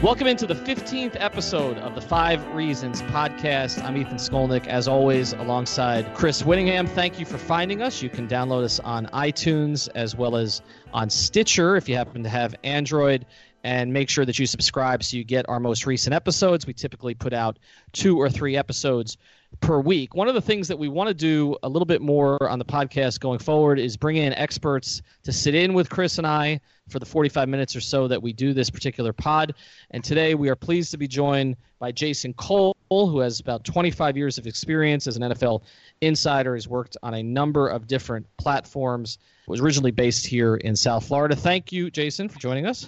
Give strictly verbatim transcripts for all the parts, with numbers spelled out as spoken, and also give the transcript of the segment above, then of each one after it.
Welcome into the fifteenth episode of the Five Reasons podcast. I'm Ethan Skolnick, as always, alongside Chris Whittingham. Thank you for finding us. You can download us on iTunes as well as on Stitcher if you happen to have Android. And make sure that you subscribe so you get our most recent episodes. We typically put out two or three episodes per week. One of the things that we want to do a little bit more on the podcast going forward is bring in experts to sit in with Chris and I for the forty-five minutes or so that we do this particular pod. And today we are pleased to be joined by Jason Cole, who has about twenty-five years of experience as an N F L insider. He's worked on a number of different platforms. He was originally based here in South Florida. Thank you, Jason, for joining us.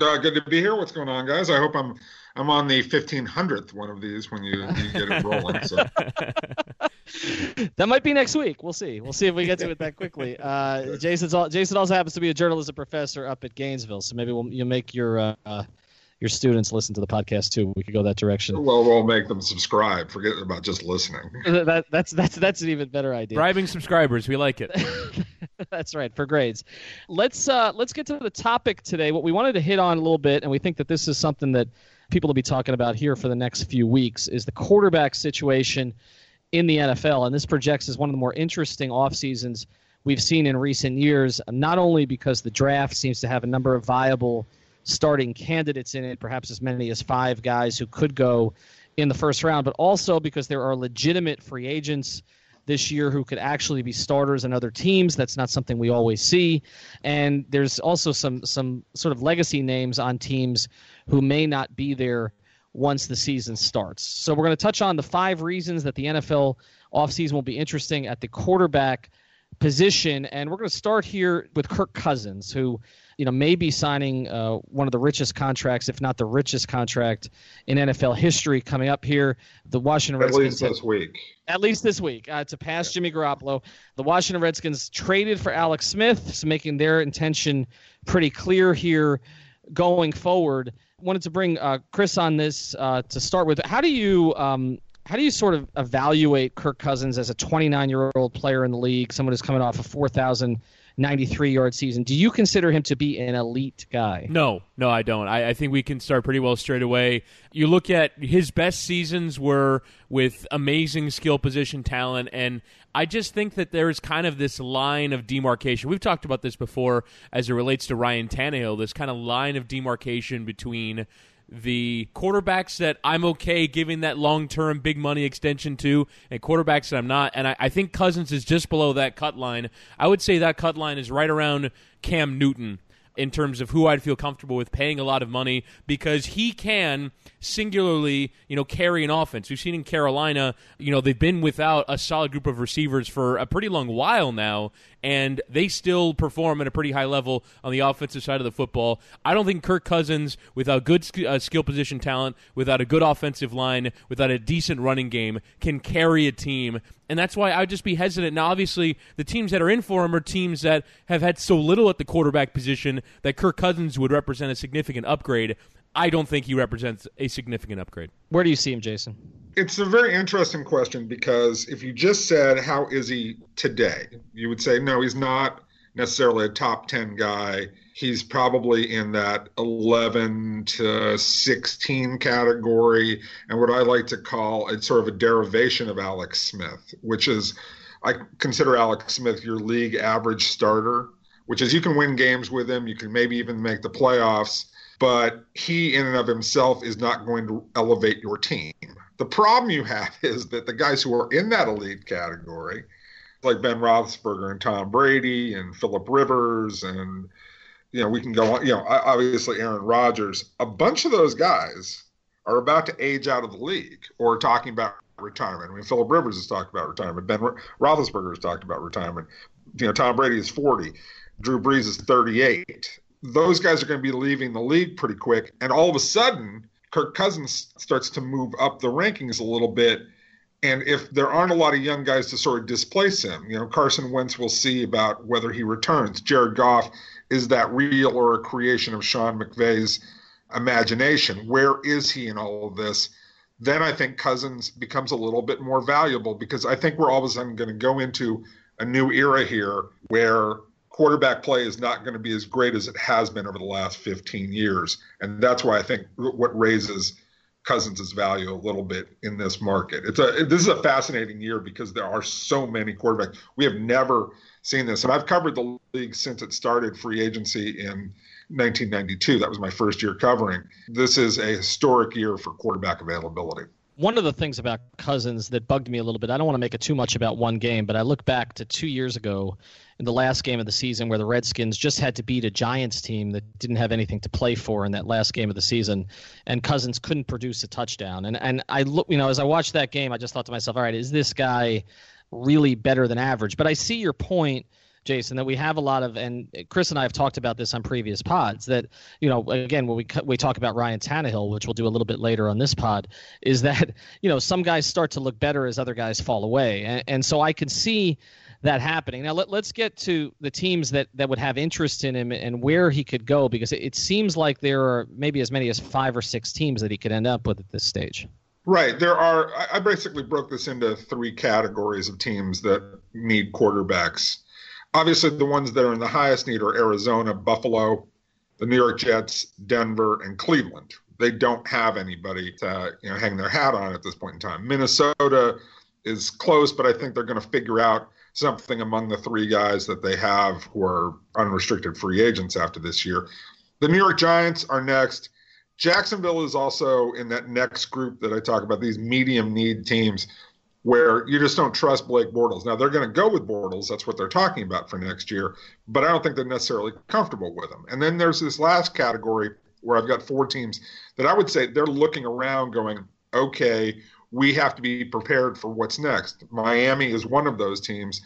Uh, good to be here. What's going on, guys? I hope I'm I'm on the fifteen hundredth one of these when you, you get it rolling. So. That might be next week. We'll see. We'll see if we get to it that quickly. Uh, Jason's all, Jason also happens to be a journalism professor up at Gainesville, so maybe we'll, you'll make your uh, uh, your students listen to the podcast too. We could go that direction. Well, we'll make them subscribe. Forget about just listening. that, that's that's that's an even better idea. Bribing subscribers, we like it. That's right, for grades. Let's uh, let's get to the topic today. What we wanted to hit on a little bit, and we think that this is something that people will be talking about here for the next few weeks, is the quarterback situation in the N F L. And this projects as one of the more interesting off seasons we've seen in recent years, not only because the draft seems to have a number of viable starting candidates in it, perhaps as many as five guys who could go in the first round, but also because there are legitimate free agents this year who could actually be starters in other teams. That's not something we always see. And there's also some some sort of legacy names on teams who may not be there once the season starts. So we're going to touch on the five reasons that the N F L offseason will be interesting at the quarterback position. And we're going to start here with Kirk Cousins, who you know may be signing uh, one of the richest contracts, if not the richest contract in N F L history coming up here. The Washington Redskins. At least this week. At least this week, uh, to pass Jimmy Garoppolo. The Washington Redskins traded for Alex Smith, so making their intention pretty clear here going forward. Wanted to bring uh, Chris on this uh, to start with. How do you um, how do you sort of evaluate Kirk Cousins as a twenty-nine-year-old player in the league, someone who's coming off a four thousand ninety-three-yard season? Do you consider him to be an elite guy? No, no, I don't. I, I think we can start pretty well straight away. You look at his best seasons were with amazing skill position talent, and I just think that there is kind of this line of demarcation. We've talked about this before as it relates to Ryan Tannehill, this kind of line of demarcation between the quarterbacks that I'm okay giving that long-term big money extension to and quarterbacks that I'm not. And I, I think Cousins is just below that cut line. I would say that cut line is right around Cam Newton in terms of who I'd feel comfortable with paying a lot of money, because he can singularly, you know, carry an offense. We've seen in Carolina, you know, they've been without a solid group of receivers for a pretty long while now, and they still perform at a pretty high level on the offensive side of the football. I don't think Kirk Cousins, without good sk- uh, skill position talent, without a good offensive line, without a decent running game, can carry a team. And that's why I would just be hesitant. Now, obviously, the teams that are in for him are teams that have had so little at the quarterback position that Kirk Cousins would represent a significant upgrade. I don't think he represents a significant upgrade. Where do you see him, Jason? It's a very interesting question, because if you just said, how is he today? You would say, no, he's not necessarily a top ten guy. He's probably in that eleven to sixteen category, and what I like to call it's sort of a derivation of Alex Smith, which is I consider Alex Smith your league average starter, which is you can win games with him. You can maybe even make the playoffs, but he in and of himself is not going to elevate your team. The problem you have is that the guys who are in that elite category, like Ben Roethlisberger and Tom Brady and Phillip Rivers and, you know, we can go on, you know, obviously Aaron Rodgers, a bunch of those guys are about to age out of the league or talking about retirement. I mean, Phillip Rivers has talked about retirement. Ben Roethlisberger has talked about retirement. You know, Tom Brady is forty. Drew Brees is thirty-eight. Those guys are going to be leaving the league pretty quick. And all of a sudden, Kirk Cousins starts to move up the rankings a little bit. And if there aren't a lot of young guys to sort of displace him, you know, Carson Wentz will see about whether he returns. Jared Goff, is that real or a creation of Sean McVay's imagination? Where is he in all of this? Then I think Cousins becomes a little bit more valuable, because I think we're all of a sudden going to go into a new era here where quarterback play is not going to be as great as it has been over the last fifteen years. And that's why I think what raises Cousins' value a little bit in this market. It's a This is a fascinating year because there are so many quarterbacks. We have never seen this. And I've covered the league since it started free agency in nineteen ninety-two. That was my first year covering. This is a historic year for quarterback availability. One of the things about Cousins that bugged me a little bit, I don't want to make it too much about one game, but I look back to two years ago in the last game of the season where the Redskins just had to beat a Giants team that didn't have anything to play for in that last game of the season, and Cousins couldn't produce a touchdown. And and I look, you know, as I watched that game, I just thought to myself, all right, is this guy really better than average? But I see your point, Jason, that we have a lot of, and Chris and I have talked about this on previous pods, that, you know, again, when we we talk about Ryan Tannehill, which we'll do a little bit later on this pod, is that, you know, some guys start to look better as other guys fall away. And, and so I can see that happening. Now, let, let's get to the teams that, that would have interest in him and where he could go, because it, it seems like there are maybe as many as five or six teams that he could end up with at this stage. Right. There are, I basically broke this into three categories of teams that need quarterbacks. Obviously, the ones that are in the highest need are Arizona, Buffalo, the New York Jets, Denver, and Cleveland. They don't have anybody to, you know, hang their hat on at this point in time. Minnesota is close, but I think they're going to figure out something among the three guys that they have who are unrestricted free agents after this year. The New York Giants are next. Jacksonville is also in that next group that I talk about, these medium need teams, where you just don't trust Blake Bortles. Now, they're going to go with Bortles. That's what they're talking about for next year. But I don't think they're necessarily comfortable with him. And then there's this last category where I've got four teams that I would say they're looking around going, okay, we have to be prepared for what's next. Miami is one of those teams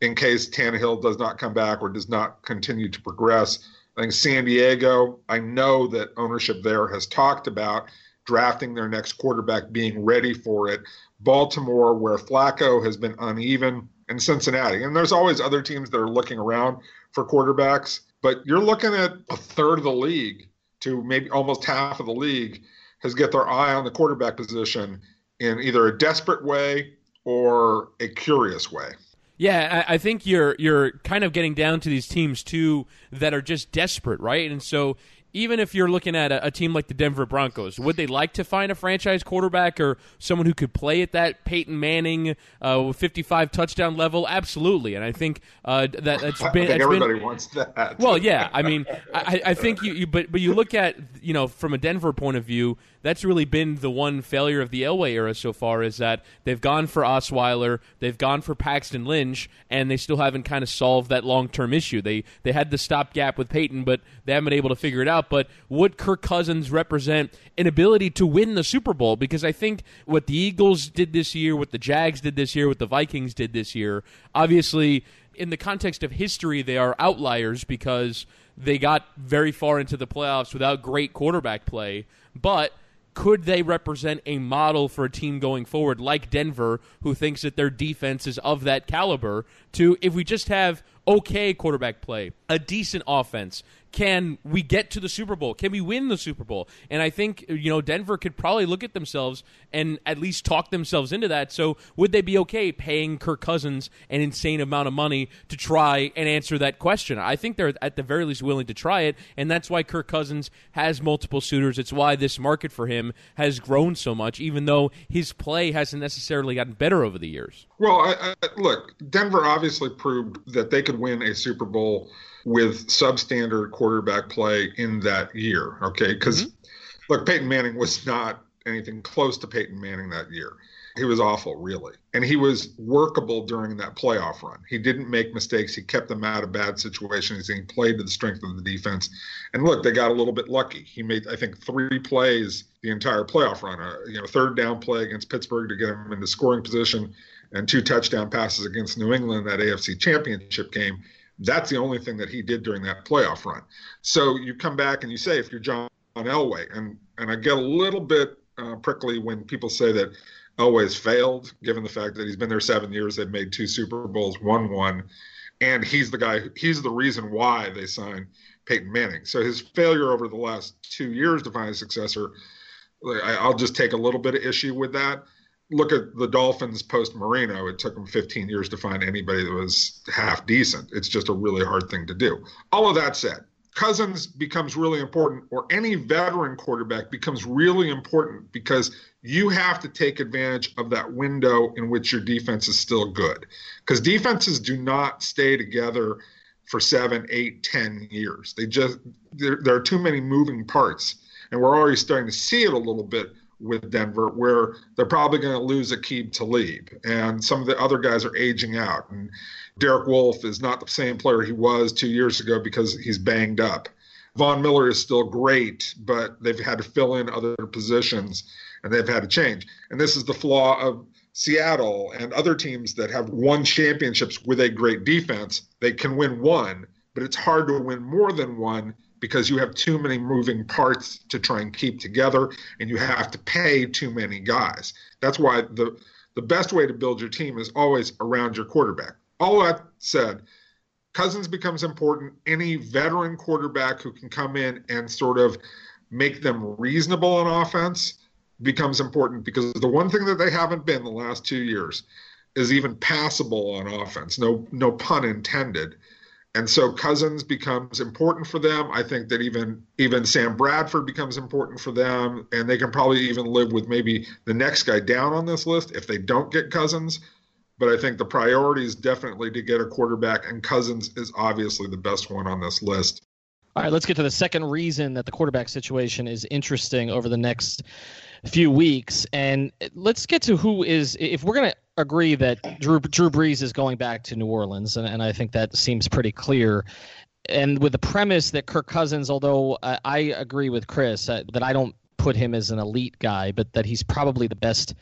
in case Tannehill does not come back or does not continue to progress. I think San Diego, I know that ownership there has talked about drafting their next quarterback, being ready for it. Baltimore, where Flacco has been uneven, and Cincinnati. And there's always other teams that are looking around for quarterbacks, but you're looking at a third of the league to maybe almost half of the league has got their eye on the quarterback position in either a desperate way or a curious way. Yeah, I think you're you're kind of getting down to these teams, too, that are just desperate, right? And so even if you're looking at a, a team like the Denver Broncos, would they like to find a franchise quarterback or someone who could play at that Peyton Manning uh, fifty-five touchdown level? Absolutely, and I think uh, that that's been. I think that's everybody been, wants that. Well, yeah, I mean, I, I think you, you, but but you look at, you know, from a Denver point of view, that's really been the one failure of the Elway era so far, is that they've gone for Osweiler, they've gone for Paxton Lynch, and they still haven't kind of solved that long-term issue. They they had the stopgap with Peyton, but they haven't been able to figure it out. But would Kirk Cousins represent an ability to win the Super Bowl? Because I think what the Eagles did this year, what the Jags did this year, what the Vikings did this year, obviously in the context of history, they are outliers because they got very far into the playoffs without great quarterback play. But could they represent a model for a team going forward like Denver, who thinks that their defense is of that caliber, to, if we just have okay quarterback play, a decent offense, can we get to the Super Bowl? Can we win the Super Bowl? And I think, you know, Denver could probably look at themselves and at least talk themselves into that. So would they be okay paying Kirk Cousins an insane amount of money to try and answer that question? I think they're at the very least willing to try it, and that's why Kirk Cousins has multiple suitors. It's why this market for him has grown so much, even though his play hasn't necessarily gotten better over the years. Well, I, I, look, Denver obviously proved that they could win a Super Bowl with substandard quarterback play in that year, okay? Because, mm-hmm. look, Peyton Manning was not anything close to Peyton Manning that year. He was awful, really. And he was workable during that playoff run. He didn't make mistakes. He kept them out of bad situations. He played to the strength of the defense. And look, they got a little bit lucky. He made, I think, three plays the entire playoff run. A, you know, third down play against Pittsburgh to get him into scoring position, and two touchdown passes against New England in that A F C Championship game. That's the only thing that he did during that playoff run. So you come back and you say, if you're John Elway, and and I get a little bit uh, prickly when people say that Elway's failed, given the fact that he's been there seven years, they've made two Super Bowls, won one, and he's the guy, he's the reason why they signed Peyton Manning. So his failure over the last two years to find a successor, I, I'll just take a little bit of issue with that. Look at the Dolphins post Marino. It took them fifteen years to find anybody that was half decent. It's just a really hard thing to do. All of that said, Cousins becomes really important, or any veteran quarterback becomes really important, because you have to take advantage of that window in which your defense is still good. Because defenses do not stay together for seven, eight, ten years. They just there, there are too many moving parts, and we're already starting to see it a little bit with Denver, where they're probably going to lose Aqib Talib, and some of the other guys are aging out, and Derek Wolfe is not the same player he was two years ago because he's banged up. Von Miller is still great, but they've had to fill in other positions, and they've had to change. And this is the flaw of Seattle and other teams that have won championships with a great defense. They can win one, but it's hard to win more than one, because you have too many moving parts to try and keep together, and you have to pay too many guys. That's why the the best way to build your team is always around your quarterback. All that said, Cousins becomes important. Any veteran quarterback who can come in and sort of make them reasonable on offense becomes important, because the one thing that they haven't been the last two years is even passable on offense. No, no pun intended. And so Cousins becomes important for them. I think that even even Sam Bradford becomes important for them, and they can probably even live with maybe the next guy down on this list if they don't get Cousins. But I think the priority is definitely to get a quarterback, and Cousins is obviously the best one on this list. All right, let's get to the second reason that the quarterback situation is interesting over the next few weeks. And let's get to who is – if we're going to – agree that Drew Drew Brees is going back to New Orleans, and, and I think that seems pretty clear. And with the premise that Kirk Cousins, although uh, I agree with Chris uh, that I don't put him as an elite guy, but that he's probably the best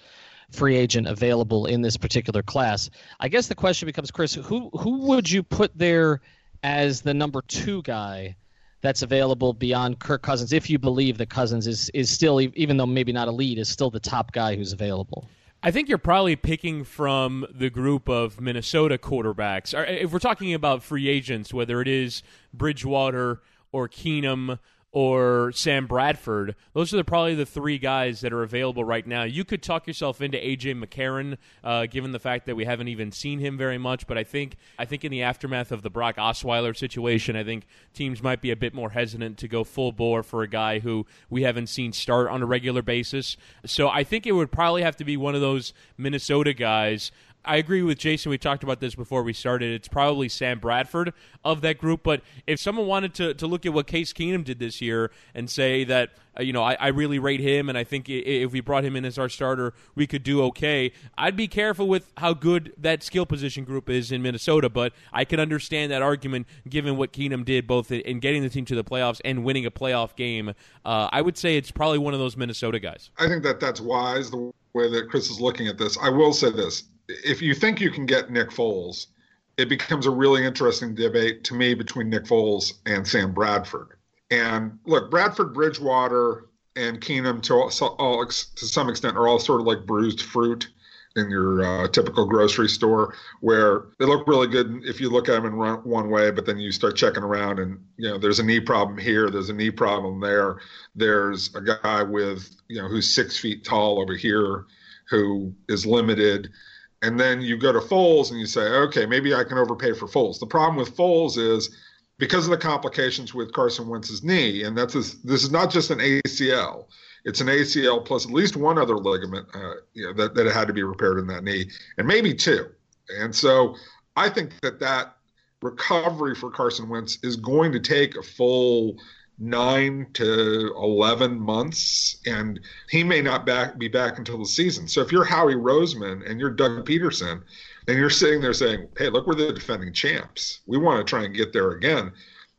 free agent available in this particular class. I guess the question becomes, Chris, who who would you put there as the number two guy that's available beyond Kirk Cousins, if you believe that Cousins is is still, even though maybe not elite, is still the top guy who's available? I think you're probably picking from the group of Minnesota quarterbacks. If we're talking about free agents, whether it is Bridgewater or Keenum or Sam Bradford, those are the, probably the three guys that are available right now. You could talk yourself into A J McCarron, uh, given the fact that we haven't even seen him very much. But I think I think in the aftermath of the Brock Osweiler situation, I think teams might be a bit more hesitant to go full bore for a guy who we haven't seen start on a regular basis. So I think it would probably have to be one of those Minnesota guys. I agree with Jason. We talked about this before we started. It's probably Sam Bradford of that group. But if someone wanted to, to look at what Case Keenum did this year and say that, uh, you know, I, I really rate him, and I think if we brought him in as our starter, we could do okay, I'd be careful with how good that skill position group is in Minnesota. But I can understand that argument given what Keenum did both in getting the team to the playoffs and winning a playoff game. Uh, I would say it's probably one of those Minnesota guys. I think that that's wise, the way that Chris is looking at this. I will say this. If you think you can get Nick Foles, it becomes a really interesting debate to me between Nick Foles and Sam Bradford. And look, Bradford, Bridgewater, and Keenum to all, all to some extent are all sort of like bruised fruit in your uh, typical grocery store, where they look really good if you look at them in run, one way, but then you start checking around and, you know, there's a knee problem here, there's a knee problem there, there's a guy with, you know, who's six feet tall over here who is limited. And then you go to Foles and you say, okay, maybe I can overpay for Foles. The problem with Foles is because of the complications with Carson Wentz's knee, and that's this, this is not just an A C L. It's an A C L plus at least one other ligament uh, you know, that, that had to be repaired in that knee, and maybe two. And so I think that that recovery for Carson Wentz is going to take a full nine to eleven months, and he may not back, be back until the season. So if you're Howie Roseman and you're Doug Peterson and you're sitting there saying, hey, look, we're the defending champs. We want to try and get there again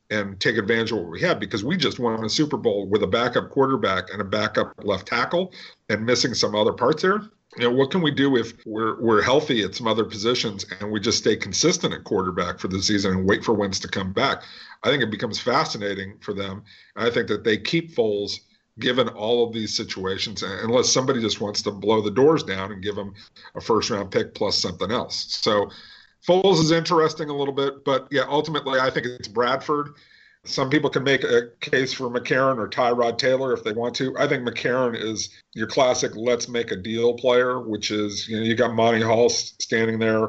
and take advantage of what we have, because we just won a Super Bowl with a backup quarterback and a backup left tackle and missing some other parts there. You know, what can we do if we're we're healthy at some other positions and we just stay consistent at quarterback for the season and wait for Wentz to come back? I think it becomes fascinating for them. I think that they keep Foles given all of these situations, unless somebody just wants to blow the doors down and give him a first-round pick plus something else. So Foles is interesting a little bit, but, yeah, ultimately I think it's Bradford. Some people can make a case for McCarron or Tyrod Taylor if they want to. I think McCarron is your classic let's make a deal player, which is, you know, you got Monty Hall standing there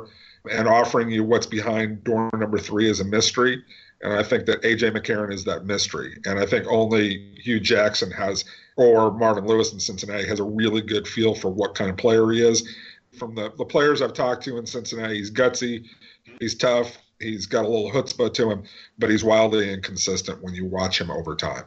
and offering you what's behind door number three is a mystery. And I think that A J McCarron is that mystery. And I think only Hugh Jackson has, or Marvin Lewis in Cincinnati, has a really good feel for what kind of player he is. From the, the players I've talked to in Cincinnati, he's gutsy, he's tough. He's got a little chutzpah to him, but he's wildly inconsistent when you watch him over time.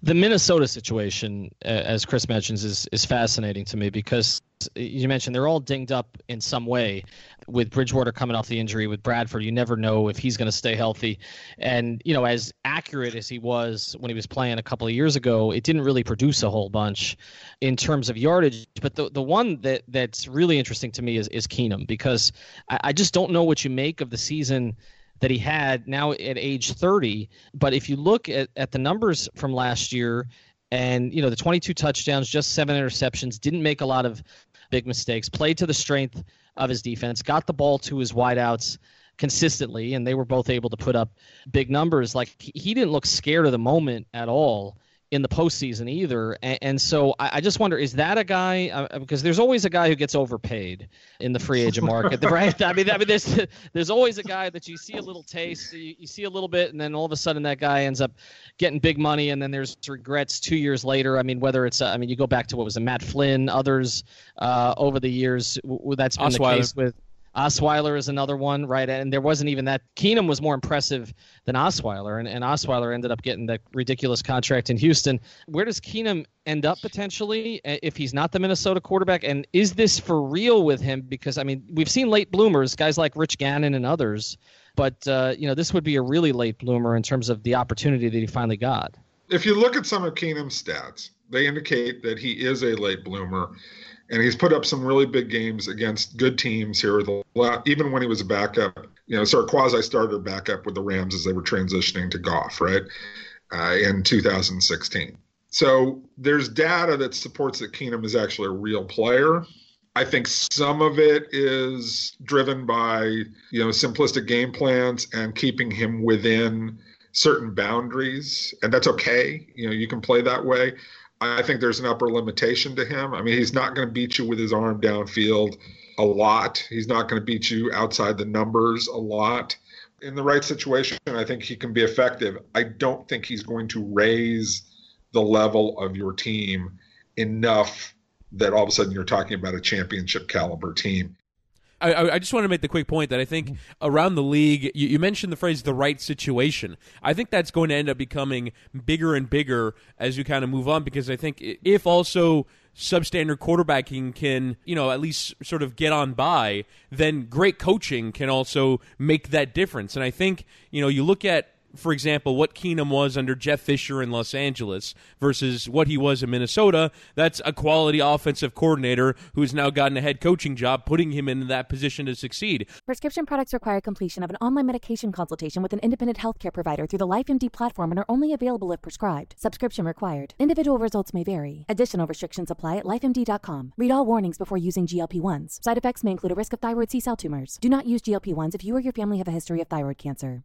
The Minnesota situation, as Chris mentions, is is fascinating to me because you mentioned they're all dinged up in some way. With Bridgewater coming off the injury, with Bradford, you never know if he's going to stay healthy. And, you know, as accurate as he was when he was playing a couple of years ago, it didn't really produce a whole bunch in terms of yardage. But the the one that, that's really interesting to me is, is Keenum, because I, I just don't know what you make of the season that he had now at age thirty. But if you look at, at the numbers from last year and, you know, the twenty-two touchdowns, just seven interceptions, didn't make a lot of big mistakes, played to the strength of his defense, got the ball to his wideouts consistently, and they were both able to put up big numbers. Like, he didn't look scared of the moment at all in the postseason either. And, and so I, I just wonder, is that a guy, uh, because there's always a guy who gets overpaid in the free agent market, right? I mean, I mean, there's, there's always a guy that you see a little taste, you, you see a little bit, and then all of a sudden that guy ends up getting big money, and then there's regrets two years later. I mean, whether it's, uh, I mean, you go back to what was it, Matt Flynn, others uh, over the years, w- that's been Osweiler. The case with. Osweiler is another one, right? And there wasn't even that. Keenum was more impressive than Osweiler, and, and Osweiler ended up getting that ridiculous contract in Houston. Where does Keenum end up potentially if he's not the Minnesota quarterback? And is this for real with him? Because, I mean, we've seen late bloomers, guys like Rich Gannon and others, but, uh, you know, this would be a really late bloomer in terms of the opportunity that he finally got. If you look at some of Keenum's stats, they indicate that he is a late bloomer. And he's put up some really big games against good teams here, even when he was a backup, you know, sort of quasi-starter backup with the Rams as they were transitioning to Goff, right, uh, in two thousand sixteen. So there's data that supports that Keenum is actually a real player. I think some of it is driven by, you know, simplistic game plans and keeping him within certain boundaries, and that's okay. You know, you can play that way. I think there's an upper limitation to him. I mean, he's not going to beat you with his arm downfield a lot. He's not going to beat you outside the numbers a lot. In the right situation, I think he can be effective. I don't think he's going to raise the level of your team enough that all of a sudden you're talking about a championship caliber team. I, I just want to make the quick point that I think around the league, you, you mentioned the phrase the right situation. I think that's going to end up becoming bigger and bigger as you kind of move on, because I think if also substandard quarterbacking can, you know, at least sort of get on by, then great coaching can also make that difference. And I think, you know, you look at, for example, what Keenum was under Jeff Fisher in Los Angeles versus what he was in Minnesota. That's a quality offensive coordinator who's now gotten a head coaching job, putting him in that position to succeed. Prescription products require completion of an online medication consultation with an independent healthcare provider through the LifeMD platform and are only available if prescribed. Subscription required. Individual results may vary. Additional restrictions apply at life M D dot com. Read all warnings before using G L P one s. Side effects may include a risk of thyroid C-cell tumors. Do not use G L P one s if you or your family have a history of thyroid cancer.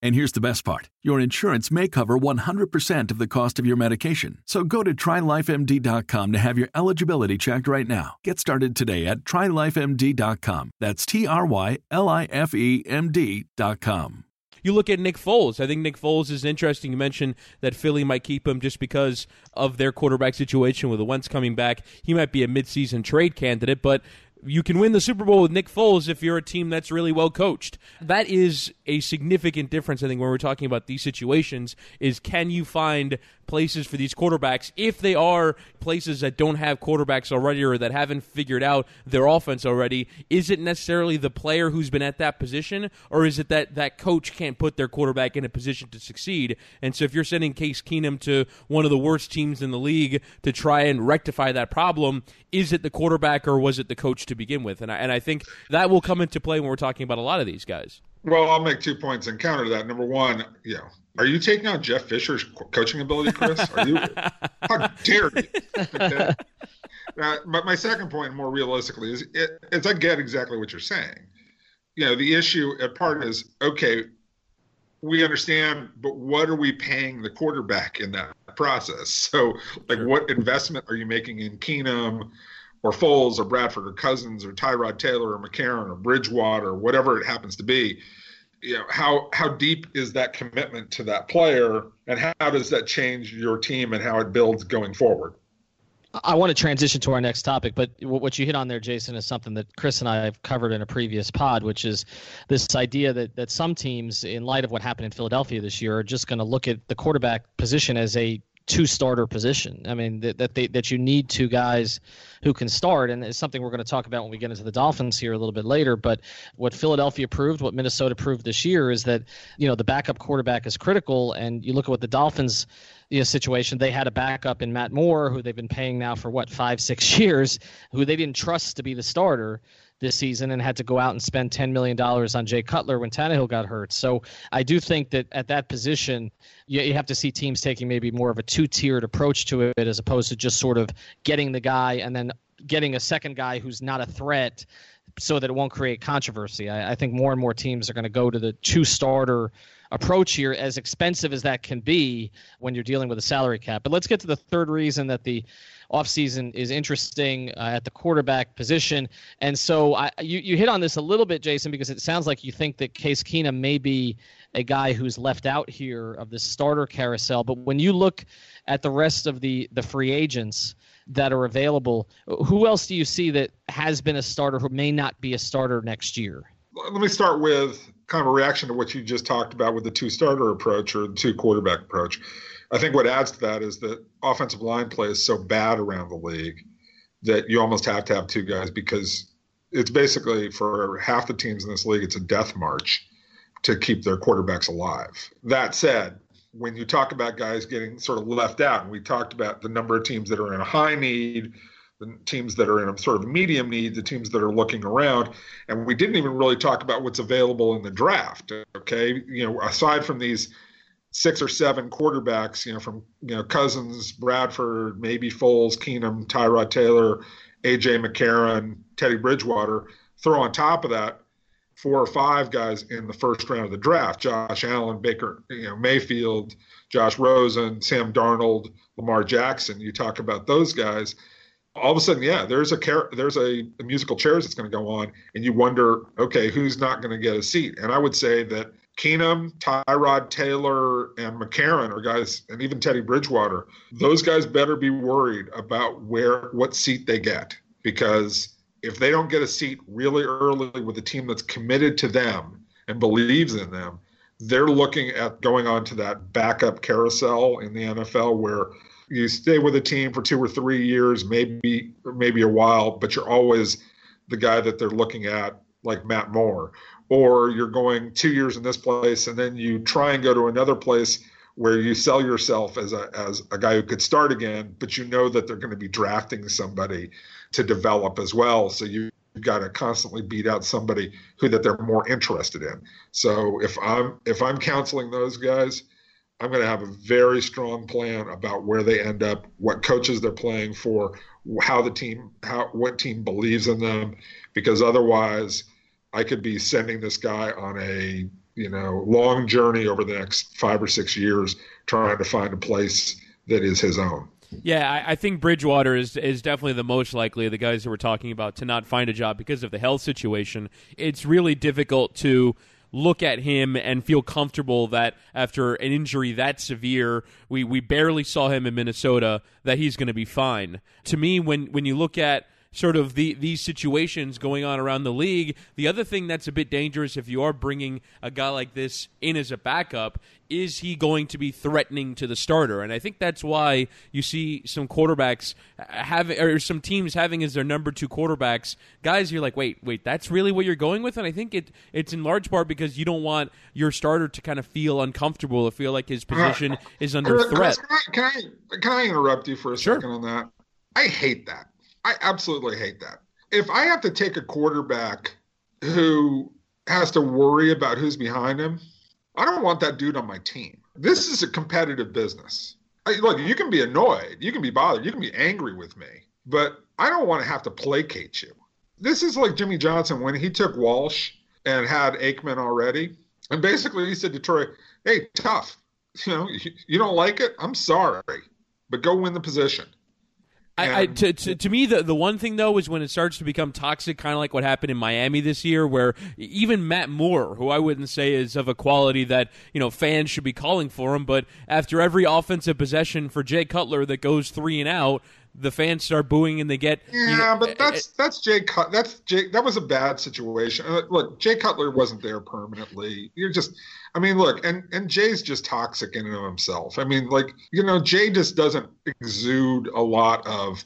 And here's the best part. Your insurance may cover one hundred percent of the cost of your medication. So go to try life m d dot com to have your eligibility checked right now. Get started today at try life m d dot com. That's T R Y L I F E M D dot com. You look at Nick Foles. I think Nick Foles is interesting. You mentioned that Philly might keep him just because of their quarterback situation with the Wentz coming back. He might be a midseason trade candidate, but you can win the Super Bowl with Nick Foles if you're a team that's really well coached. That is a significant difference, I think, when we're talking about these situations, is can you find places for these quarterbacks if they are places that don't have quarterbacks already or that haven't figured out their offense already? Is it necessarily the player who's been at that position, or is it that that coach can't put their quarterback in a position to succeed? And so if you're sending Case Keenum to one of the worst teams in the league to try and rectify that problem, is it the quarterback or was it the coach to begin with? And I, and I think that will come into play when we're talking about a lot of these guys. Well, I'll make two points and counter that. Number one, you know, are you taking out Jeff Fisher's coaching ability, Chris? Are you? How dare you? Okay. Uh, but my second point, more realistically, is it, it's I get exactly what you're saying. You know, the issue at part is, okay, we understand, but what are we paying the quarterback in that process? So, like, what investment are you making in Keenum or Foles or Bradford or Cousins or Tyrod Taylor or McCarron or Bridgewater or whatever it happens to be? You know, how how deep is that commitment to that player, and how does that change your team and how it builds going forward? I want to transition to our next topic, but what you hit on there, Jason, is something that Chris and I have covered in a previous pod, which is this idea that, that some teams, in light of what happened in Philadelphia this year, are just going to look at the quarterback position as a two-starter position. I mean, that that, they, that you need two guys who can start, and it's something we're going to talk about when we get into the Dolphins here a little bit later. But what Philadelphia proved, what Minnesota proved this year, is that, you know, the backup quarterback is critical. And you look at what the Dolphins, you know, situation, they had a backup in Matt Moore, who they've been paying now for, what, five, six years, who they didn't trust to be the starter this season, and had to go out and spend ten million dollars on Jay Cutler when Tannehill got hurt. So I do think that at that position, you, you have to see teams taking maybe more of a two-tiered approach to it, as opposed to just sort of getting the guy and then getting a second guy who's not a threat so that it won't create controversy. I, I think more and more teams are going to go to the two-starter approach here, as expensive as that can be when you're dealing with a salary cap. But let's get to the third reason that the offseason is interesting uh, at the quarterback position. And so I, you, you hit on this a little bit, Jason, because it sounds like you think that Case Keenum may be a guy who's left out here of this starter carousel. But when you look at the rest of the, the free agents that are available, who else do you see that has been a starter who may not be a starter next year? Let me start with kind of a reaction to what you just talked about with the two-starter approach or the two-quarterback approach. I think what adds to that is that offensive line play is so bad around the league that you almost have to have two guys, because it's basically, for half the teams in this league, it's a death march to keep their quarterbacks alive. That said, when you talk about guys getting sort of left out, and we talked about the number of teams that are in a high need, the teams that are in a sort of medium need, the teams that are looking around, and we didn't even really talk about what's available in the draft, okay? You know, aside from these six or seven quarterbacks, you know, from, you know, Cousins, Bradford, maybe Foles, Keenum, Tyrod Taylor, A J McCarron, Teddy Bridgewater, throw on top of that four or five guys in the first round of the draft: Josh Allen, Baker, you know, Mayfield, Josh Rosen, Sam Darnold, Lamar Jackson. You talk about those guys, all of a sudden, yeah, there's a car- there's a, a musical chairs that's going to go on, and you wonder, okay, who's not going to get a seat? And I would say that Keenum, Tyrod Taylor, and McCarron are guys, and even Teddy Bridgewater, those guys better be worried about where what seat they get, because if they don't get a seat really early with a team that's committed to them and believes in them, they're looking at going on to that backup carousel in the N F L, where you stay with a team for two or three years, maybe maybe a while, but you're always the guy that they're looking at, like Matt Moore. Or you're going two years in this place, and then you try and go to another place where you sell yourself as a as a guy who could start again, but you know that they're going to be drafting somebody to develop as well. So you, you've got to constantly beat out somebody who that they're more interested in. So if I'm if I'm counseling those guys, I'm going to have a very strong plan about where they end up, what coaches they're playing for, how the team, how what team believes in them, because otherwise I could be sending this guy on a, you know, long journey over the next five or six years trying to find a place that is his own. Yeah, I, I think Bridgewater is is definitely the most likely of the guys that we're talking about to not find a job because of the health situation. It's really difficult to look at him and feel comfortable that after an injury that severe, we, we barely saw him in Minnesota, that he's going to be fine. To me, when, when you look at sort of the, these situations going on around the league, the other thing that's a bit dangerous if you are bringing a guy like this in as a backup, is he going to be threatening to the starter? And I think that's why you see some quarterbacks have, or some teams having as their number two quarterbacks, guys you're like, wait, wait, that's really what you're going with? And I think it it's in large part because you don't want your starter to kind of feel uncomfortable or feel like his position uh, is under uh, threat. Can I, can I, can I interrupt you for a sure. second on that? I hate that. I absolutely hate that. If I have to take a quarterback who has to worry about who's behind him, I don't want that dude on my team. This is a competitive business. I, look, you can be annoyed. You can be bothered. You can be angry with me. But I don't want to have to placate you. This is like Jimmy Johnson when he took Walsh and had Aikman already. And basically he said to Troy, hey, tough. You know, you, you don't like it? I'm sorry. But go win the position. I, I, to, to to me, the, the one thing, though, is when it starts to become toxic, kind of like what happened in Miami this year, where even Matt Moore, who I wouldn't say is of a quality that, you know, fans should be calling for him, but after every offensive possession for Jay Cutler that goes three and out, the fans start booing and they get... Yeah, you know, but that's that's Jay Cutler. That's Jay, that was a bad situation. Look, Jay Cutler wasn't there permanently. You're just... I mean, look, and, and Jay's just toxic in and of himself. I mean, like, you know, Jay just doesn't exude a lot of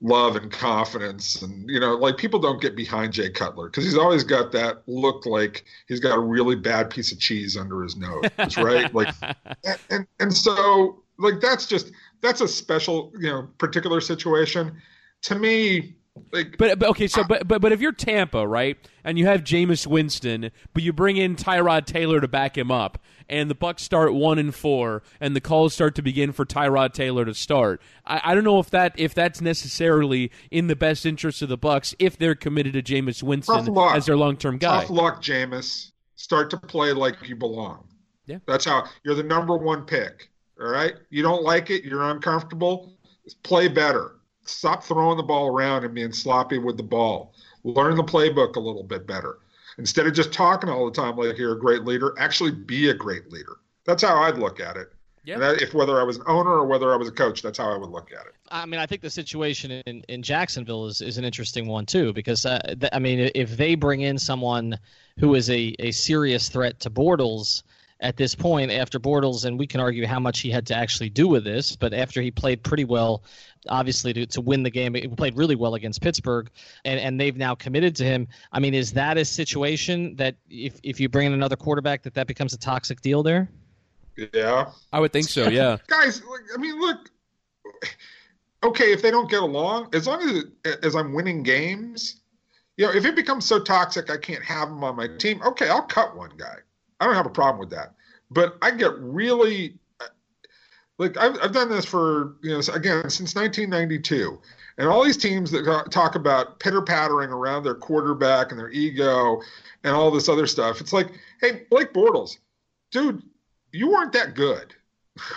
love and confidence. And, you know, like, people don't get behind Jay Cutler because he's always got that look like he's got a really bad piece of cheese under his nose, right? Like, and, and, and so, like, that's just... That's a special, you know, particular situation. To me, like, but, but okay, so but but but if you're Tampa, right, and you have Jameis Winston, but you bring in Tyrod Taylor to back him up, and the Bucs start one and four, and the calls start to begin for Tyrod Taylor to start. I, I don't know if that if that's necessarily in the best interest of the Bucs if they're committed to Jameis Winston as their long term guy. Tough luck, Jameis. Start to play like you belong. Yeah, that's how you're the number one pick. All right? You don't like it. You're uncomfortable. Play better. Stop throwing the ball around and being sloppy with the ball. Learn the playbook a little bit better. Instead of just talking all the time like you're a great leader, actually be a great leader. That's how I'd look at it. Yep. And if whether I was an owner or whether I was a coach, that's how I would look at it. I mean, I think the situation in, in Jacksonville is, is an interesting one, too, because, uh, th- I mean, if they bring in someone who is a, a serious threat to Bortles, at this point, after Bortles, and we can argue how much he had to actually do with this, but after he played pretty well, obviously, to, to win the game, he played really well against Pittsburgh, and, and they've now committed to him. I mean, is that a situation that if, if you bring in another quarterback, that that becomes a toxic deal there? Yeah. I would think so, yeah. Guys, I mean, look, okay, if they don't get along, as long as it, as I'm winning games, you know, if it becomes so toxic I can't have him on my team, okay, I'll cut one guy. I don't have a problem with that, but I get really like I've, I've done this for, you know, again, since nineteen ninety-two, and all these teams that talk about pitter pattering around their quarterback and their ego and all this other stuff. It's like, hey, Blake Bortles, dude, you weren't that good.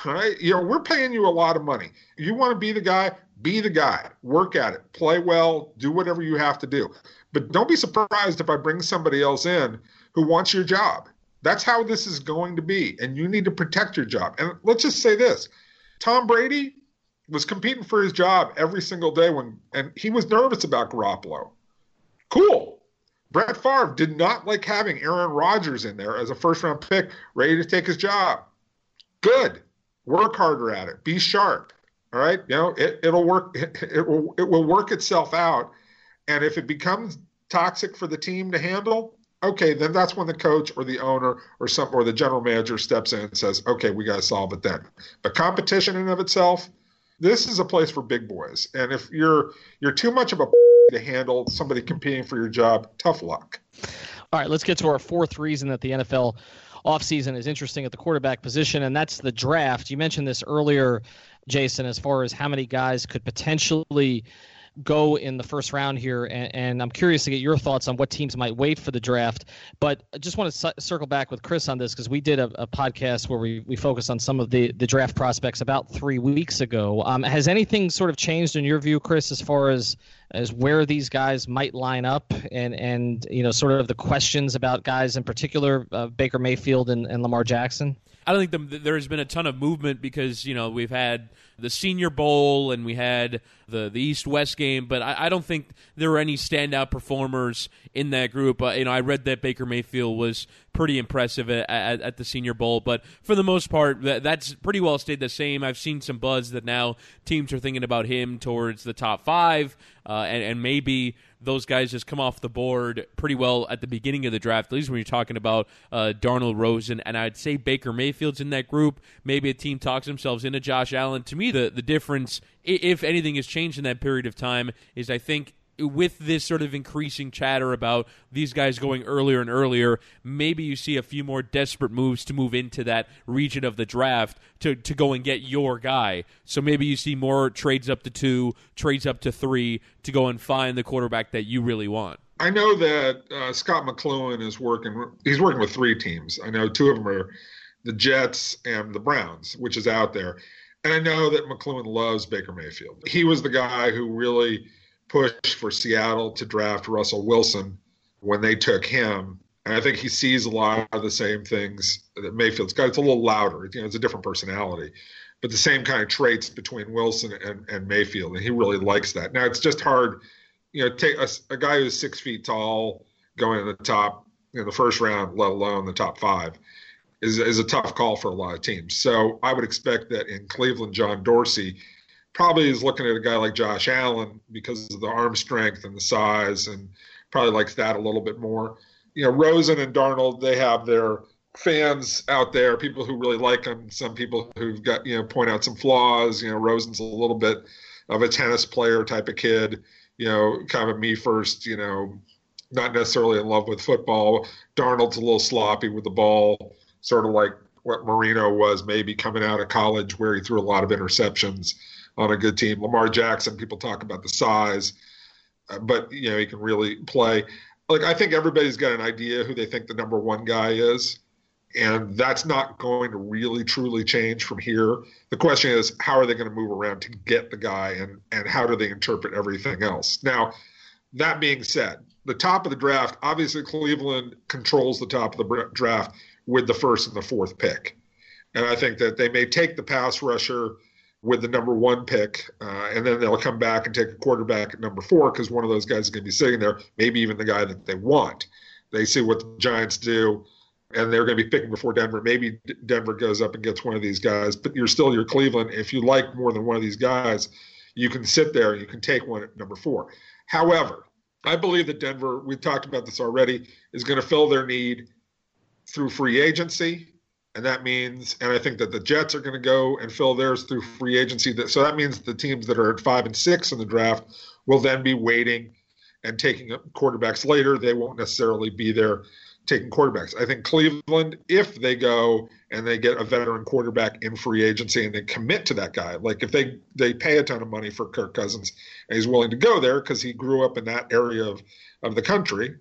All right. You know, we're paying you a lot of money. You want to be the guy, be the guy, work at it, play well, do whatever you have to do, but don't be surprised if I bring somebody else in who wants your job. That's how this is going to be, and you need to protect your job. And let's just say this. Tom Brady was competing for his job every single day, when, and he was nervous about Garoppolo. Cool. Brett Favre did not like having Aaron Rodgers in there as a first-round pick ready to take his job. Good. Work harder at it. Be sharp. All right? You know, it, it'll work. It, it, will, it will work itself out, and if it becomes toxic for the team to handle – okay, then that's when the coach or the owner or some or the general manager steps in and says, okay, we got to solve it then. But competition in and of itself, this is a place for big boys. And if you're you're too much of a to handle somebody competing for your job, tough luck. All right, let's get to our fourth reason that the N F L offseason is interesting at the quarterback position, and that's the draft. You mentioned this earlier, Jason, as far as how many guys could potentially go in the first round here, and, and I'm curious to get your thoughts on what teams might wait for the draft. But I just want to su- circle back with Chris on this, because we did a, a podcast where we, we focused on some of the, the draft prospects about three weeks ago. Um, has anything sort of changed in your view, Chris, as far as as where these guys might line up, and, and you know, sort of the questions about guys in particular, uh, Baker Mayfield and, and Lamar Jackson? I don't think the, there has been a ton of movement because, you know, we've had the Senior Bowl and we had the, the East-West game, but I, I don't think there were any standout performers in that group. Uh, you know, I read that Baker Mayfield was pretty impressive at, at, at the Senior Bowl, but for the most part, that, that's pretty well stayed the same. I've seen some buzz that now teams are thinking about him towards the top five, uh, and, and maybe those guys just come off the board pretty well at the beginning of the draft, at least when you're talking about uh, Darnold, Rosen, and I'd say Baker Mayfield's in that group. Maybe a team talks themselves into Josh Allen. To me, the, the difference, if anything has changed in that period of time, is I think with this sort of increasing chatter about these guys going earlier and earlier, maybe you see a few more desperate moves to move into that region of the draft to, to go and get your guy. So maybe you see more trades up to two, trades up to three to go and find the quarterback that you really want. I know that uh, Scott McLuhan is working. He's working with three teams. I know two of them are the Jets and the Browns, which is out there. And I know that McLuhan loves Baker Mayfield. He was the guy who really pushed for Seattle to draft Russell Wilson when they took him. And I think he sees a lot of the same things that Mayfield's got. It's a little louder. You know, it's a different personality, but the same kind of traits between Wilson and, and Mayfield. And he really likes that. Now, it's just hard, you know, take a, a guy who's six feet tall going in the top, in the first round, let alone the top five, is is a tough call for a lot of teams. So I would expect that in Cleveland, John Dorsey probably is looking at a guy like Josh Allen because of the arm strength and the size, and probably likes that a little bit more. You know, Rosen and Darnold, they have their fans out there, people who really like them, some people who've got, you know, point out some flaws. You know, Rosen's a little bit of a tennis player type of kid, you know, kind of me first, you know, not necessarily in love with football. Darnold's a little sloppy with the ball, sort of like what Marino was maybe coming out of college, where he threw a lot of interceptions on a good team. Lamar Jackson, people talk about the size, uh, but, you know, he can really play. Like, I think everybody's got an idea who they think the number one guy is, and that's not going to really truly change from here. The question is, how are they going to move around to get the guy, and, and how do they interpret everything else? Now, that being said, the top of the draft, obviously Cleveland controls the top of the draft with the first and the fourth pick. And I think that they may take the pass rusher with the number one pick, uh, and then they'll come back and take a quarterback at number four, because one of those guys is going to be sitting there, maybe even the guy that they want. They see what the Giants do, and they're going to be picking before Denver. Maybe Denver goes up and gets one of these guys, but you're still your Cleveland. If you like more than one of these guys, you can sit there and you can take one at number four. However, I believe that Denver, we've talked about this already, is going to fill their need through free agency. And that means, and I think that the Jets are going to go and fill theirs through free agency. So that means the teams that are at five and six in the draft will then be waiting and taking quarterbacks later. They won't necessarily be there taking quarterbacks. I think Cleveland, if they go and they get a veteran quarterback in free agency and they commit to that guy, like if they, they pay a ton of money for Kirk Cousins and he's willing to go there because he grew up in that area of, of the country,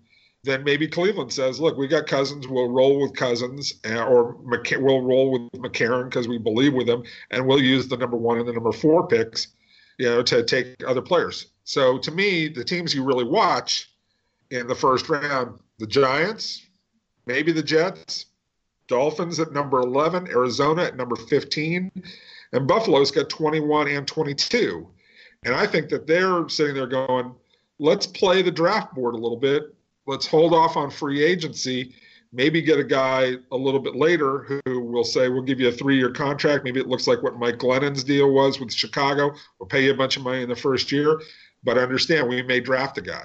then maybe Cleveland says, look, we got Cousins, we'll roll with Cousins, or we'll roll with McCarron because we believe with him, and we'll use the number one and the number four picks, you know, to take other players. So to me, the teams you really watch in the first round, the Giants, maybe the Jets, Dolphins at number eleven, Arizona at number fifteen, and Buffalo's got twenty-one and twenty-two. And I think that they're sitting there going, let's play the draft board a little bit. Let's hold off on free agency, maybe get a guy a little bit later who will say, we'll give you a three-year contract. Maybe it looks like what Mike Glennon's deal was with Chicago. We'll pay you a bunch of money in the first year, but understand we may draft a guy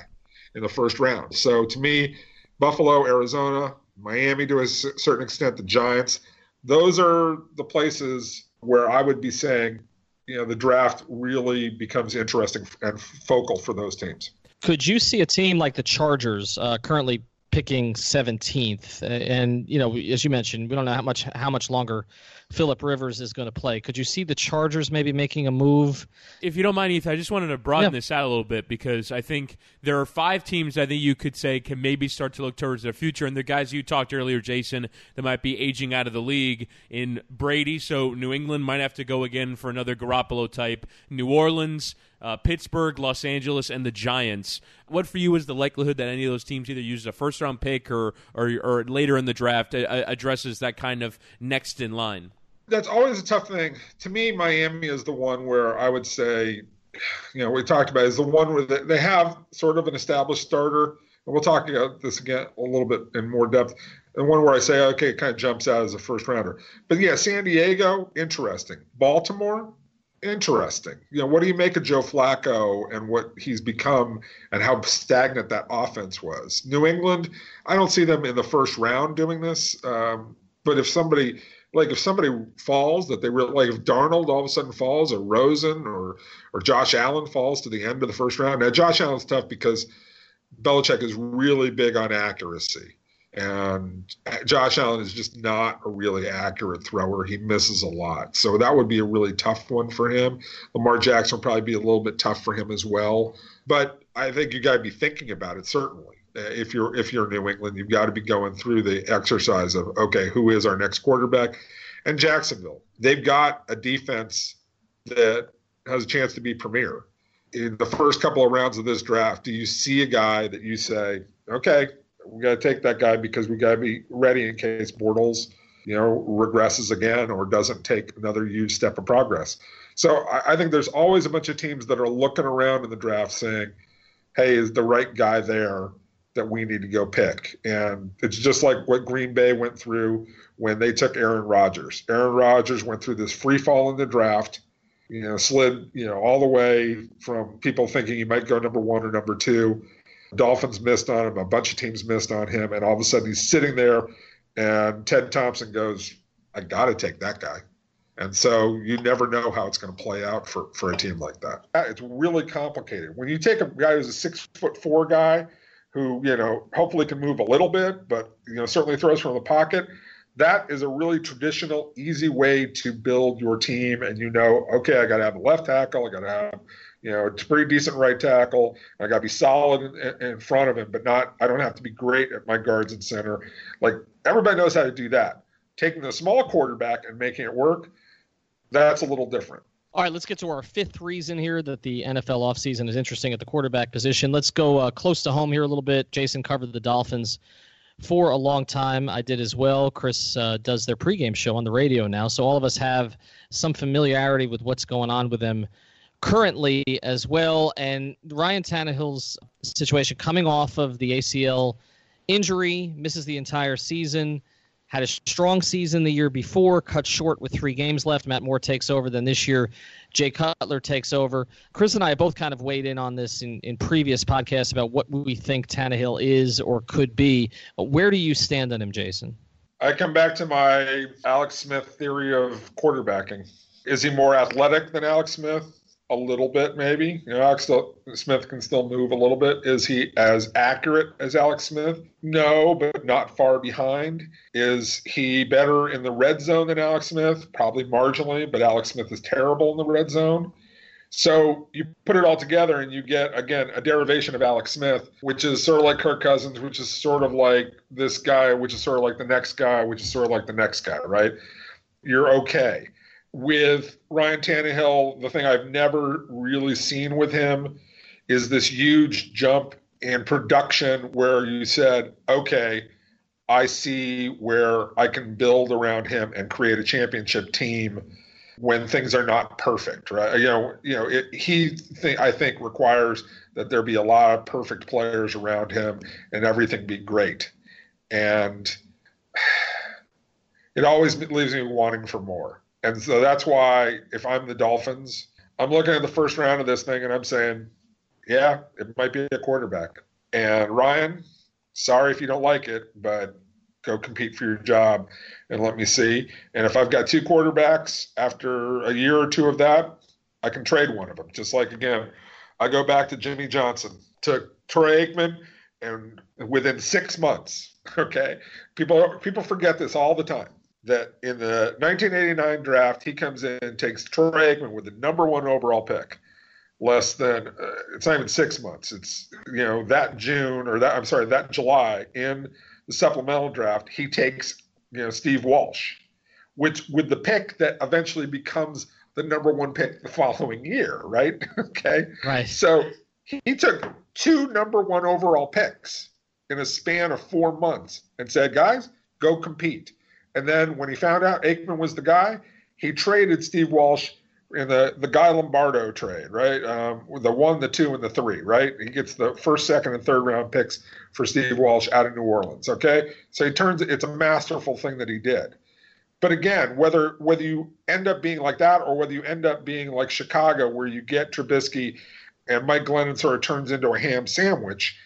in the first round. So to me, Buffalo, Arizona, Miami to a certain extent, the Giants, those are the places where I would be saying, you know, the draft really becomes interesting and focal for those teams. Could you see a team like the Chargers, uh, currently picking seventeenth. And, you know, as you mentioned, we don't know how much how much longer Phillip Rivers is going to play. Could you see the Chargers maybe making a move? If you don't mind, Ethan, I just wanted to broaden yeah. this out a little bit, because I think there are five teams I think you could say can maybe start to look towards their future. And the guys you talked earlier, Jason, that might be aging out of the league in Brady. So New England might have to go again for another Garoppolo type. New Orleans, Uh, Pittsburgh, Los Angeles, and the Giants. What for you is the likelihood that any of those teams either uses a first-round pick or, or or later in the draft uh, addresses that kind of next in line? That's always a tough thing. To me, Miami is the one where I would say, you know, we talked about is the one where they have sort of an established starter. And we'll talk about this again a little bit in more depth. And one where I say, okay, it kind of jumps out as a first-rounder. But, yeah, San Diego, interesting. Baltimore, interesting. You know, what do you make of Joe Flacco and what he's become and how stagnant that offense was? New England, I don't see them in the first round doing this. Um, but if somebody like if somebody falls that they really like, if Darnold all of a sudden falls, or Rosen or or Josh Allen falls to the end of the first round. Now, Josh Allen's tough because Belichick is really big on accuracy. And Josh Allen is just not a really accurate thrower. He misses a lot. So that would be a really tough one for him. Lamar Jackson will probably be a little bit tough for him as well. But I think you got to be thinking about it, certainly. If you're if you're New England, you've got to be going through the exercise of, okay, who is our next quarterback? And Jacksonville, they've got a defense that has a chance to be premier. In the first couple of rounds of this draft, do you see a guy that you say, okay, we got to take that guy because we got to be ready in case Bortles, you know, regresses again or doesn't take another huge step of progress. So I, I think there's always a bunch of teams that are looking around in the draft saying, hey, is the right guy there that we need to go pick? And it's just like what Green Bay went through when they took Aaron Rodgers. Aaron Rodgers went through this free fall in the draft, you know, slid, you know, all the way from people thinking he might go number one or number two. Dolphins missed on him. A bunch of teams missed on him. And all of a sudden he's sitting there and Ted Thompson goes, I got to take that guy. And so you never know how it's going to play out for, for a team like that. It's really complicated. When you take a guy who's a six foot four guy who, you know, hopefully can move a little bit, but, you know, certainly throws from the pocket, that is a really traditional, easy way to build your team. And, you know, okay, I got to have a left tackle. I got to have, you know, it's a pretty decent right tackle. I got to be solid in, in front of him, but not, I don't have to be great at my guards and center. Like, everybody knows how to do that. Taking the small quarterback and making it work, that's a little different. All right, let's get to our fifth reason here that the N F L offseason is interesting at the quarterback position. Let's go uh, close to home here a little bit. Jason covered the Dolphins for a long time. I did as well. Chris uh, does their pregame show on the radio now, so all of us have some familiarity with what's going on with them currently as well. And Ryan Tannehill's situation, coming off of the A C L injury, misses the entire season, had a strong season the year before, cut short with three games left. Matt Moore takes over. Then this year, Jay Cutler takes over. Chris and I both kind of weighed in on this in, in previous podcasts about what we think Tannehill is or could be. Where do you stand on him, Jason? I come back to my Alex Smith theory of quarterbacking. Is he more athletic than Alex Smith? A little bit, maybe. You know, Alex Smith can still move a little bit. Is he as accurate as Alex Smith? No, but not far behind. Is he better in the red zone than Alex Smith? Probably marginally, but Alex Smith is terrible in the red zone. So you put it all together and you get, again, a derivation of Alex Smith, which is sort of like Kirk Cousins, which is sort of like this guy, which is sort of like the next guy, which is sort of like the next guy, right? You're okay. With Ryan Tannehill, the thing I've never really seen with him is this huge jump in production where you said, okay, I see where I can build around him and create a championship team when things are not perfect, right? You know, you know, it, he, th- I think, requires that there be a lot of perfect players around him and everything be great. And it always leaves me wanting for more. And so that's why, if I'm the Dolphins, I'm looking at the first round of this thing and I'm saying, yeah, it might be a quarterback. And Ryan, sorry if you don't like it, but go compete for your job and let me see. And if I've got two quarterbacks, after a year or two of that, I can trade one of them. Just like, again, I go back to Jimmy Johnson, to Troy Aikman, and within six months, okay? People people forget this all the time, that in the nineteen eighty-nine draft, he comes in and takes Troy Aikman with the number one overall pick. Less than, uh, it's not even six months. It's, you know, that June or that, I'm sorry, that July in the supplemental draft, he takes, you know, Steve Walsh, which with the pick that eventually becomes the number one pick the following year, right? Okay. Right. So he took two number one overall picks in a span of four months and said, guys, go compete. And then when he found out Aikman was the guy, he traded Steve Walsh in the, the Guy Lombardo trade, right? Um, the one, the two, and the three, right? He gets the first, second, and third round picks for Steve Walsh out of New Orleans, okay? So he turns, it's a masterful thing that he did. But again, whether whether you end up being like that or whether you end up being like Chicago where you get Trubisky and Mike Glennon sort of turns into a ham sandwich,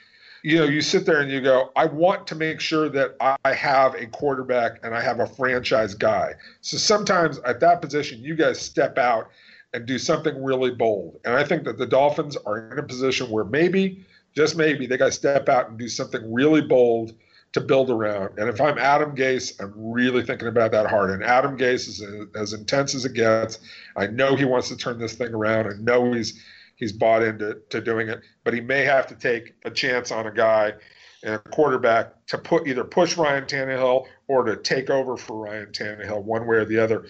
you know, you sit there and you go, I want to make sure that I have a quarterback and I have a franchise guy. So sometimes at that position, you guys step out and do something really bold. And I think that the Dolphins are in a position where maybe, just maybe, they got to step out and do something really bold to build around. And if I'm Adam Gase, I'm really thinking about that hard. And Adam Gase is as intense as it gets. I know he wants to turn this thing around. I know he's He's bought into to doing it, but he may have to take a chance on a guy and a quarterback to put either push Ryan Tannehill or to take over for Ryan Tannehill one way or the other.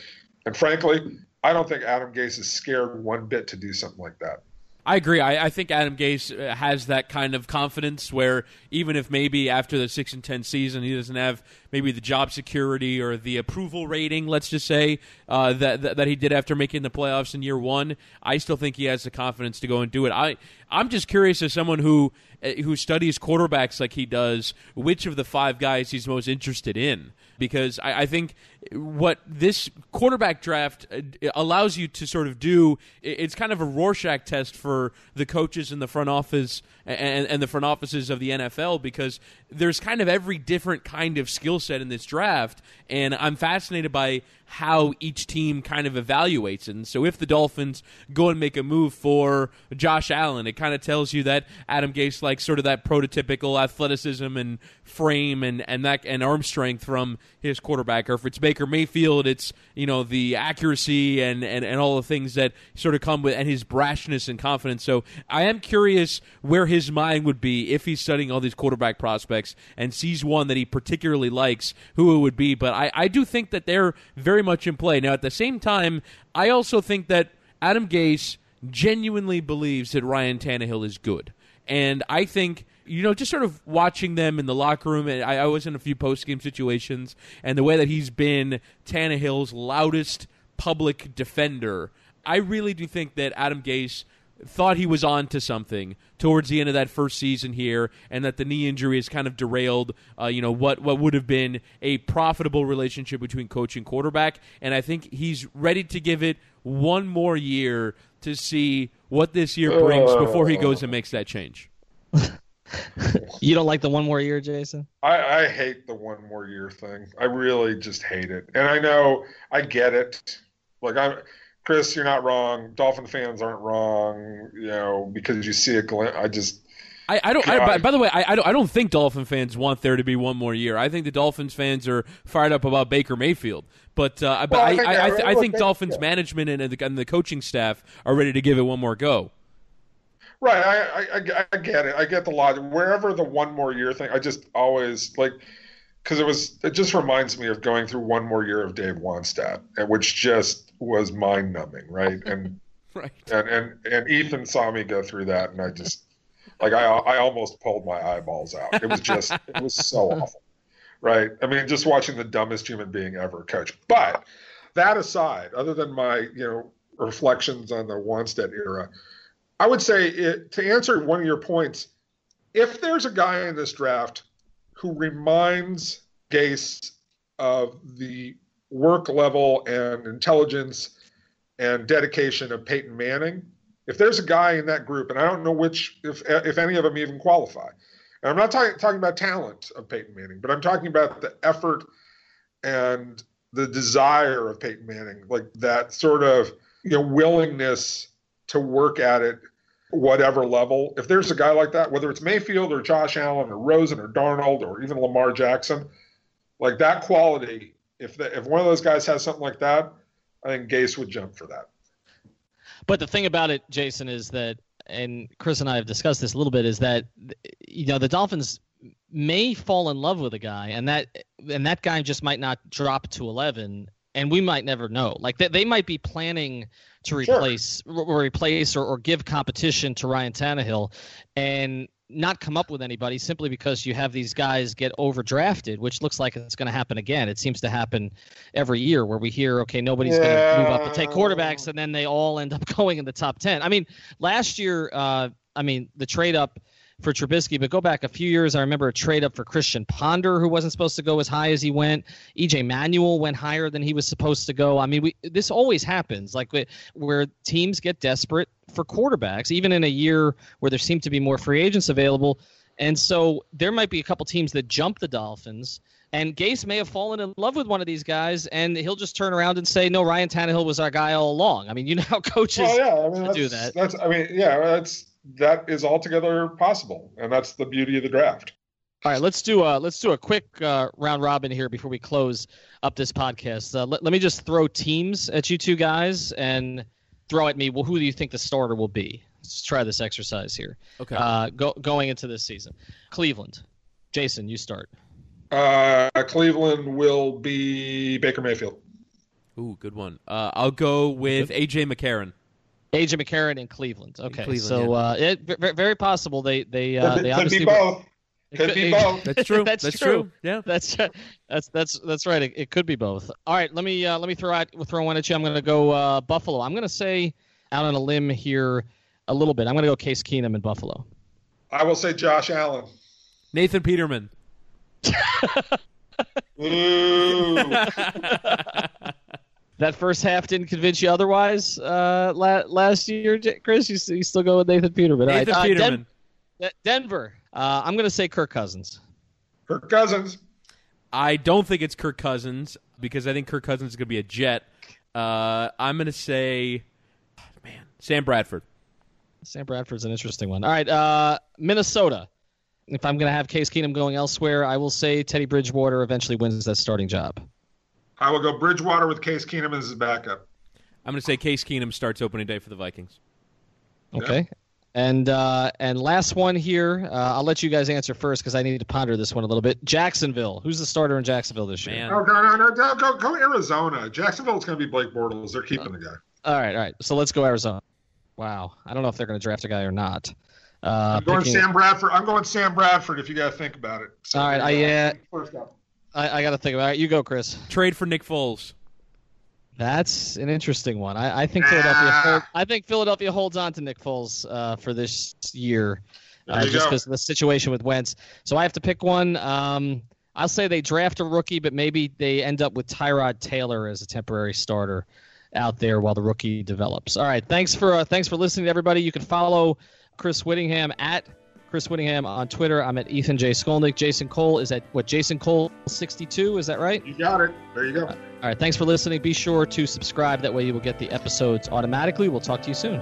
And frankly, I don't think Adam Gase is scared one bit to do something like that. I agree. I, I think Adam Gase has that kind of confidence where even if maybe after the six and ten season he doesn't have maybe the job security or the approval rating, let's just say, uh, that, that that he did after making the playoffs in year one, I still think he has the confidence to go and do it. I, I'm just curious as someone who who studies quarterbacks like he does, which of the five guys he's most interested in. Because I, I think what this quarterback draft allows you to sort of do, it's kind of a Rorschach test for the coaches in the front office and, and the front offices of the N F L, because there's kind of every different kind of skill set in this draft, and I'm fascinated by how each team kind of evaluates it. And so if the Dolphins go and make a move for Josh Allen, it kind of tells you that Adam Gase likes sort of that prototypical athleticism and frame and, and that and arm strength from his quarterback. Or if it's Baker Mayfield, it's, you know, the accuracy and, and, and all the things that sort of come with, and his brashness and confidence. So I am curious where his mind would be if he's studying all these quarterback prospects and sees one that he particularly likes, who it would be. But I, I do think that they're very very much in play. Now, at the same time, I also think that Adam Gase genuinely believes that Ryan Tannehill is good. And I think, you know, just sort of watching them in the locker room, and I, I was in a few post-game situations, and the way that he's been Tannehill's loudest public defender, I really do think that Adam Gase thought he was on to something towards the end of that first season here, and that the knee injury has kind of derailed uh, you know, what, what would have been a profitable relationship between coach and quarterback. And I think he's ready to give it one more year to see what this year brings uh, before he goes and makes that change. You don't like the one more year, Jason? I, I hate the one more year thing. I really just hate it. And I know, I get it. Like, I'm... Chris, you're not wrong. Dolphin fans aren't wrong, you know, because you see a glimpse. I just, I, I don't. I, by, by the way, I, I don't. I don't think Dolphin fans want there to be one more year. I think the Dolphins fans are fired up about Baker Mayfield, but uh, well, I, I think, I, I, I, I think Dolphins management and the, and the coaching staff are ready to give it one more go. Right, I, I, I get it. I get the logic. Wherever the one more year thing, I just always like. Because it was, it just reminds me of going through one more year of Dave Wannstedt, which just was mind numbing, right? And right. And, and and Ethan saw me go through that, and I just, like, I I almost pulled my eyeballs out. It was just, it was so awful, right? I mean, just watching the dumbest human being ever coach. But that aside, other than my, you know, reflections on the Wannstedt era, I would say it, to answer one of your points, if there's a guy in this draft who reminds Gase of the work level and intelligence and dedication of Peyton Manning, if there's a guy in that group, and I don't know which, if if any of them even qualify, and I'm not talking talking about talent of Peyton Manning, but I'm talking about the effort and the desire of Peyton Manning, like that sort of, you know, willingness to work at it whatever level, if there's a guy like that, whether it's Mayfield or Josh Allen or Rosen or Darnold or even Lamar Jackson, like that quality, if the, if one of those guys has something like that, I think Gase would jump for that. But the thing about it, Jason, is that, and Chris and I have discussed this a little bit, is that, you know, the Dolphins may fall in love with a guy, and that and that guy just might not drop to eleven, and we might never know. Like they, they might be planning to replace, sure. or replace, or, or give competition to Ryan Tannehill, and not come up with anybody simply because you have these guys get overdrafted, which looks like it's going to happen again. It seems to happen every year where we hear, okay, nobody's yeah. going to move up and take quarterbacks, and then they all end up going in the top ten. I mean, last year, uh, I mean, the trade up for Trubisky, but go back a few years, I remember a trade up for Christian Ponder, who wasn't supposed to go as high as he went. E J Manuel went higher than he was supposed to go. I mean, we, this always happens, like we, where teams get desperate for quarterbacks, even in a year where there seem to be more free agents available. And so there might be a couple teams that jump the Dolphins, and Gase may have fallen in love with one of these guys, and he'll just turn around and say, no, Ryan Tannehill was our guy all along. I mean, you know how coaches well, yeah, I mean, that's, do that. That's, I mean, yeah, that's, that is altogether possible, and that's the beauty of the draft. All right, let's do a, let's do a quick uh, round robin here before we close up this podcast. Uh, let, let me just throw teams at you two guys, and throw at me, well, who do you think the starter will be? Let's try this exercise here. Okay. Uh, go, going into this season. Cleveland. Jason, you start. Uh, Cleveland will be Baker Mayfield. Ooh, good one. Uh, I'll go with good. A J McCarron. A J McCarron in Cleveland. Okay, in Cleveland, so yeah. uh, it, v- very possible they they uh, they could obviously be both. It could, could be both. That's true. that's, that's true. true. Yeah. That's that's that's that's right. It, it could be both. All right. Let me uh, let me throw out throw one at you. I'm going to go uh, Buffalo. I'm going to say out on a limb here a little bit. I'm going to go Case Keenum in Buffalo. I will say Josh Allen. Nathan Peterman. Ooh. That first half didn't convince you otherwise. Uh, la- last year, Chris, you, you still go with Nathan Peterman. Nathan right. Peterman. Uh, Den- De- Denver. Uh, I'm going to say Kirk Cousins. Kirk Cousins. I don't think it's Kirk Cousins because I think Kirk Cousins is going to be a Jet. Uh, I'm going to say, man, Sam Bradford. Sam Bradford's an interesting one. All right, uh, Minnesota. If I'm going to have Case Keenum going elsewhere, I will say Teddy Bridgewater eventually wins that starting job. I will go Bridgewater with Case Keenum as his backup. I'm going to say Case Keenum starts opening day for the Vikings. Okay. Yeah. And uh, and last one here, uh, I'll let you guys answer first because I need to ponder this one a little bit. Jacksonville, who's the starter in Jacksonville this year? Man. Oh, no, no, no, no, go, go Arizona. Jacksonville's going to be Blake Bortles. They're keeping uh, the guy. All right, all right. So let's go Arizona. Wow, I don't know if they're going to draft a guy or not. Uh, I'm going picking... Sam Bradford. I'm going Sam Bradford. If you got to think about it. So all right, I yeah. Uh, first up. I, I got to think about it. You go, Chris. Trade for Nick Foles. That's an interesting one. I, I think Philadelphia. Ah. Hold, I think Philadelphia holds on to Nick Foles uh, for this year, uh, just because of the situation with Wentz. So I have to pick one. Um, I'll say they draft a rookie, but maybe they end up with Tyrod Taylor as a temporary starter out there while the rookie develops. All right, thanks for uh, thanks for listening, everybody. You can follow Chris Whittingham at Chris Whittingham on Twitter. I'm at Ethan J. Skolnick. Jason Cole is at, what, Jason Cole sixty-two? Is that right? You got it. There you go. Uh, all right. Thanks for listening. Be sure to subscribe. That way you will get the episodes automatically. We'll talk to you soon.